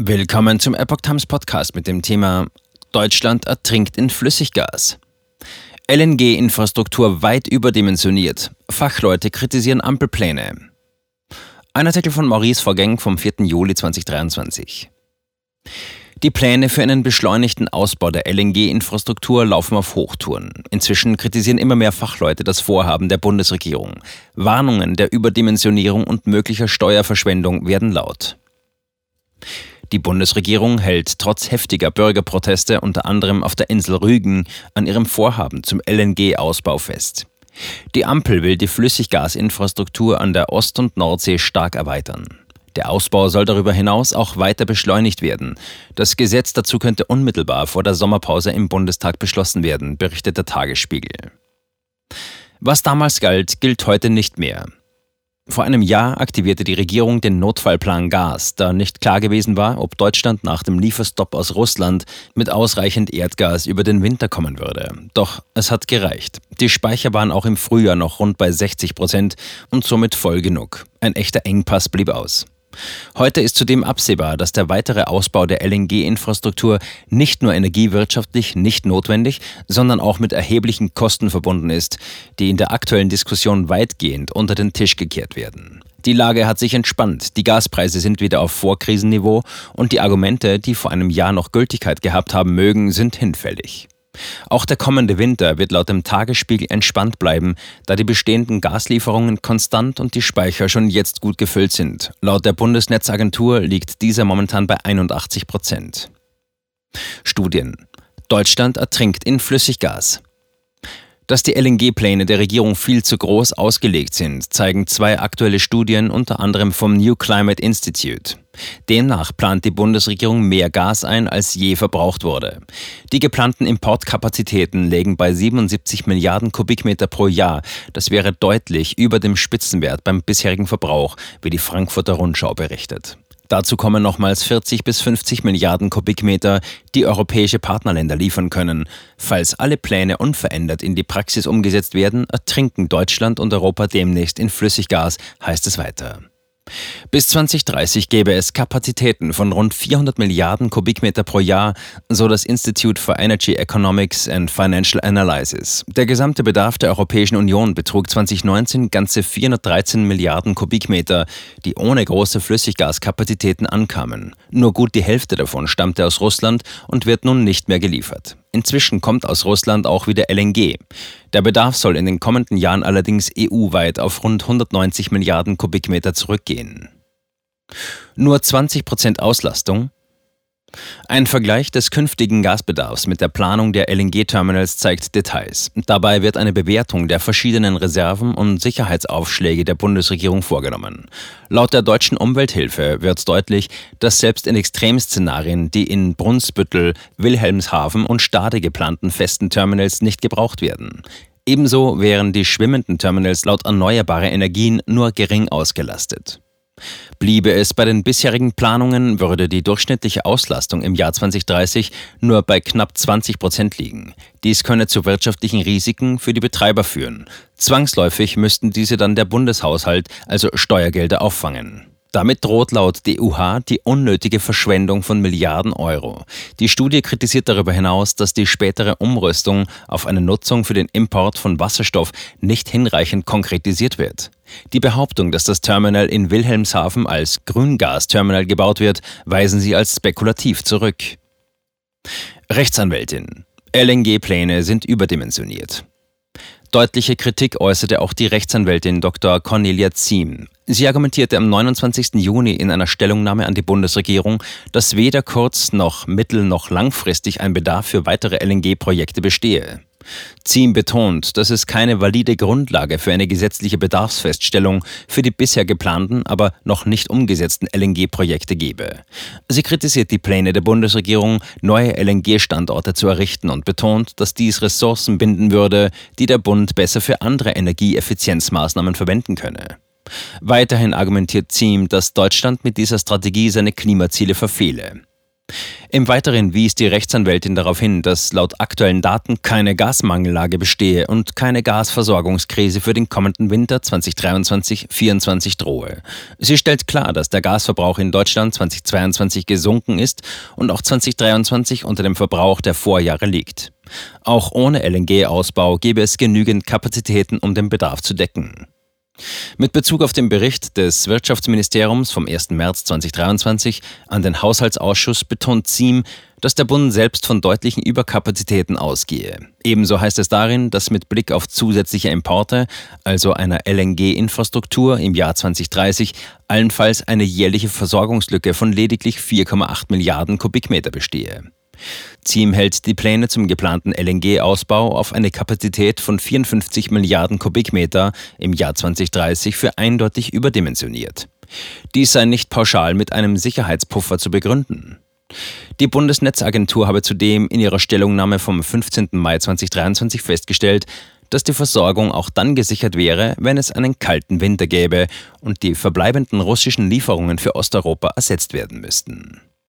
Willkommen zum Epoch Times Podcast mit dem Thema Deutschland ertrinkt in Flüssiggas. LNG-Infrastruktur weit überdimensioniert. Fachleute kritisieren Ampelpläne. Ein Artikel von Maurice Vorgäng vom 4. Juli 2023. Die Pläne für einen beschleunigten Ausbau der LNG-Infrastruktur laufen auf Hochtouren. Inzwischen kritisieren immer mehr Fachleute das Vorhaben der Bundesregierung. Warnungen der Überdimensionierung und möglicher Steuerverschwendung werden laut. Die Bundesregierung hält trotz heftiger Bürgerproteste unter anderem auf der Insel Rügen an ihrem Vorhaben zum LNG-Ausbau fest. Die Ampel will die Flüssiggasinfrastruktur an der Ost- und Nordsee stark erweitern. Der Ausbau soll darüber hinaus auch weiter beschleunigt werden. Das Gesetz dazu könnte unmittelbar vor der Sommerpause im Bundestag beschlossen werden, berichtet der Tagesspiegel. Was damals galt, gilt heute nicht mehr. Vor einem Jahr aktivierte die Regierung den Notfallplan Gas, da nicht klar gewesen war, ob Deutschland nach dem Lieferstopp aus Russland mit ausreichend Erdgas über den Winter kommen würde. Doch es hat gereicht. Die Speicher waren auch im Frühjahr noch rund bei 60% und somit voll genug. Ein echter Engpass blieb aus. Heute ist zudem absehbar, dass der weitere Ausbau der LNG-Infrastruktur nicht nur energiewirtschaftlich nicht notwendig, sondern auch mit erheblichen Kosten verbunden ist, die in der aktuellen Diskussion weitgehend unter den Tisch gekehrt werden. Die Lage hat sich entspannt, die Gaspreise sind wieder auf Vorkrisenniveau und die Argumente, die vor einem Jahr noch Gültigkeit gehabt haben mögen, sind hinfällig. Auch der kommende Winter wird laut dem Tagesspiegel entspannt bleiben, da die bestehenden Gaslieferungen konstant und die Speicher schon jetzt gut gefüllt sind. Laut der Bundesnetzagentur liegt dieser momentan bei 81%. Studien: Deutschland ertrinkt in Flüssiggas. Dass die LNG-Pläne der Regierung viel zu groß ausgelegt sind, zeigen zwei aktuelle Studien, unter anderem vom New Climate Institute. Demnach plant die Bundesregierung mehr Gas ein, als je verbraucht wurde. Die geplanten Importkapazitäten liegen bei 77 Milliarden Kubikmeter pro Jahr. Das wäre deutlich über dem Spitzenwert beim bisherigen Verbrauch, wie die Frankfurter Rundschau berichtet. Dazu kommen nochmals 40 bis 50 Milliarden Kubikmeter, die europäische Partnerländer liefern können. Falls alle Pläne unverändert in die Praxis umgesetzt werden, ertrinken Deutschland und Europa demnächst in Flüssiggas, heißt es weiter. Bis 2030 gäbe es Kapazitäten von rund 400 Milliarden Kubikmeter pro Jahr, so das Institute for Energy Economics and Financial Analysis. Der gesamte Bedarf der Europäischen Union betrug 2019 ganze 413 Milliarden Kubikmeter, die ohne große Flüssiggaskapazitäten ankamen. Nur gut die Hälfte davon stammte aus Russland und wird nun nicht mehr geliefert. Inzwischen kommt aus Russland auch wieder LNG. Der Bedarf soll in den kommenden Jahren allerdings EU-weit auf rund 190 Milliarden Kubikmeter zurückgehen. Nur 20% Auslastung? Ein Vergleich des künftigen Gasbedarfs mit der Planung der LNG-Terminals zeigt Details. Dabei wird eine Bewertung der verschiedenen Reserven und Sicherheitsaufschläge der Bundesregierung vorgenommen. Laut der Deutschen Umwelthilfe wird deutlich, dass selbst in Extremszenarien die in Brunsbüttel, Wilhelmshaven und Stade geplanten festen Terminals nicht gebraucht werden. Ebenso wären die schwimmenden Terminals laut erneuerbare Energien nur gering ausgelastet. Bliebe es bei den bisherigen Planungen, würde die durchschnittliche Auslastung im Jahr 2030 nur bei knapp 20% liegen. Dies könne zu wirtschaftlichen Risiken für die Betreiber führen. Zwangsläufig müssten diese dann der Bundeshaushalt, also Steuergelder, auffangen. Damit droht laut DUH die unnötige Verschwendung von Milliarden Euro. Die Studie kritisiert darüber hinaus, dass die spätere Umrüstung auf eine Nutzung für den Import von Wasserstoff nicht hinreichend konkretisiert wird. Die Behauptung, dass das Terminal in Wilhelmshaven als Grüngasterminal gebaut wird, weisen sie als spekulativ zurück. Rechtsanwältin: LNG-Pläne sind überdimensioniert. Deutliche Kritik äußerte auch die Rechtsanwältin Dr. Cornelia Ziem. Sie argumentierte am 29. Juni in einer Stellungnahme an die Bundesregierung, dass weder kurz- noch mittel- noch langfristig ein Bedarf für weitere LNG-Projekte bestehe. Ziem betont, dass es keine valide Grundlage für eine gesetzliche Bedarfsfeststellung für die bisher geplanten, aber noch nicht umgesetzten LNG-Projekte gebe. Sie kritisiert die Pläne der Bundesregierung, neue LNG-Standorte zu errichten und betont, dass dies Ressourcen binden würde, die der Bund besser für andere Energieeffizienzmaßnahmen verwenden könne. Weiterhin argumentiert Ziem, dass Deutschland mit dieser Strategie seine Klimaziele verfehle. Im Weiteren wies die Rechtsanwältin darauf hin, dass laut aktuellen Daten keine Gasmangellage bestehe und keine Gasversorgungskrise für den kommenden Winter 2023-24 drohe. Sie stellt klar, dass der Gasverbrauch in Deutschland 2022 gesunken ist und auch 2023 unter dem Verbrauch der Vorjahre liegt. Auch ohne LNG-Ausbau gäbe es genügend Kapazitäten, um den Bedarf zu decken. Mit Bezug auf den Bericht des Wirtschaftsministeriums vom 1. März 2023 an den Haushaltsausschuss betont Ziem, dass der Bund selbst von deutlichen Überkapazitäten ausgehe. Ebenso heißt es darin, dass mit Blick auf zusätzliche Importe, also einer LNG-Infrastruktur im Jahr 2030, allenfalls eine jährliche Versorgungslücke von lediglich 4,8 Milliarden Kubikmeter bestehe. Ziem hält die Pläne zum geplanten LNG-Ausbau auf eine Kapazität von 54 Milliarden Kubikmeter im Jahr 2030 für eindeutig überdimensioniert. Dies sei nicht pauschal mit einem Sicherheitspuffer zu begründen. Die Bundesnetzagentur habe zudem in ihrer Stellungnahme vom 15. Mai 2023 festgestellt, dass die Versorgung auch dann gesichert wäre, wenn es einen kalten Winter gäbe und die verbleibenden russischen Lieferungen für Osteuropa ersetzt werden müssten.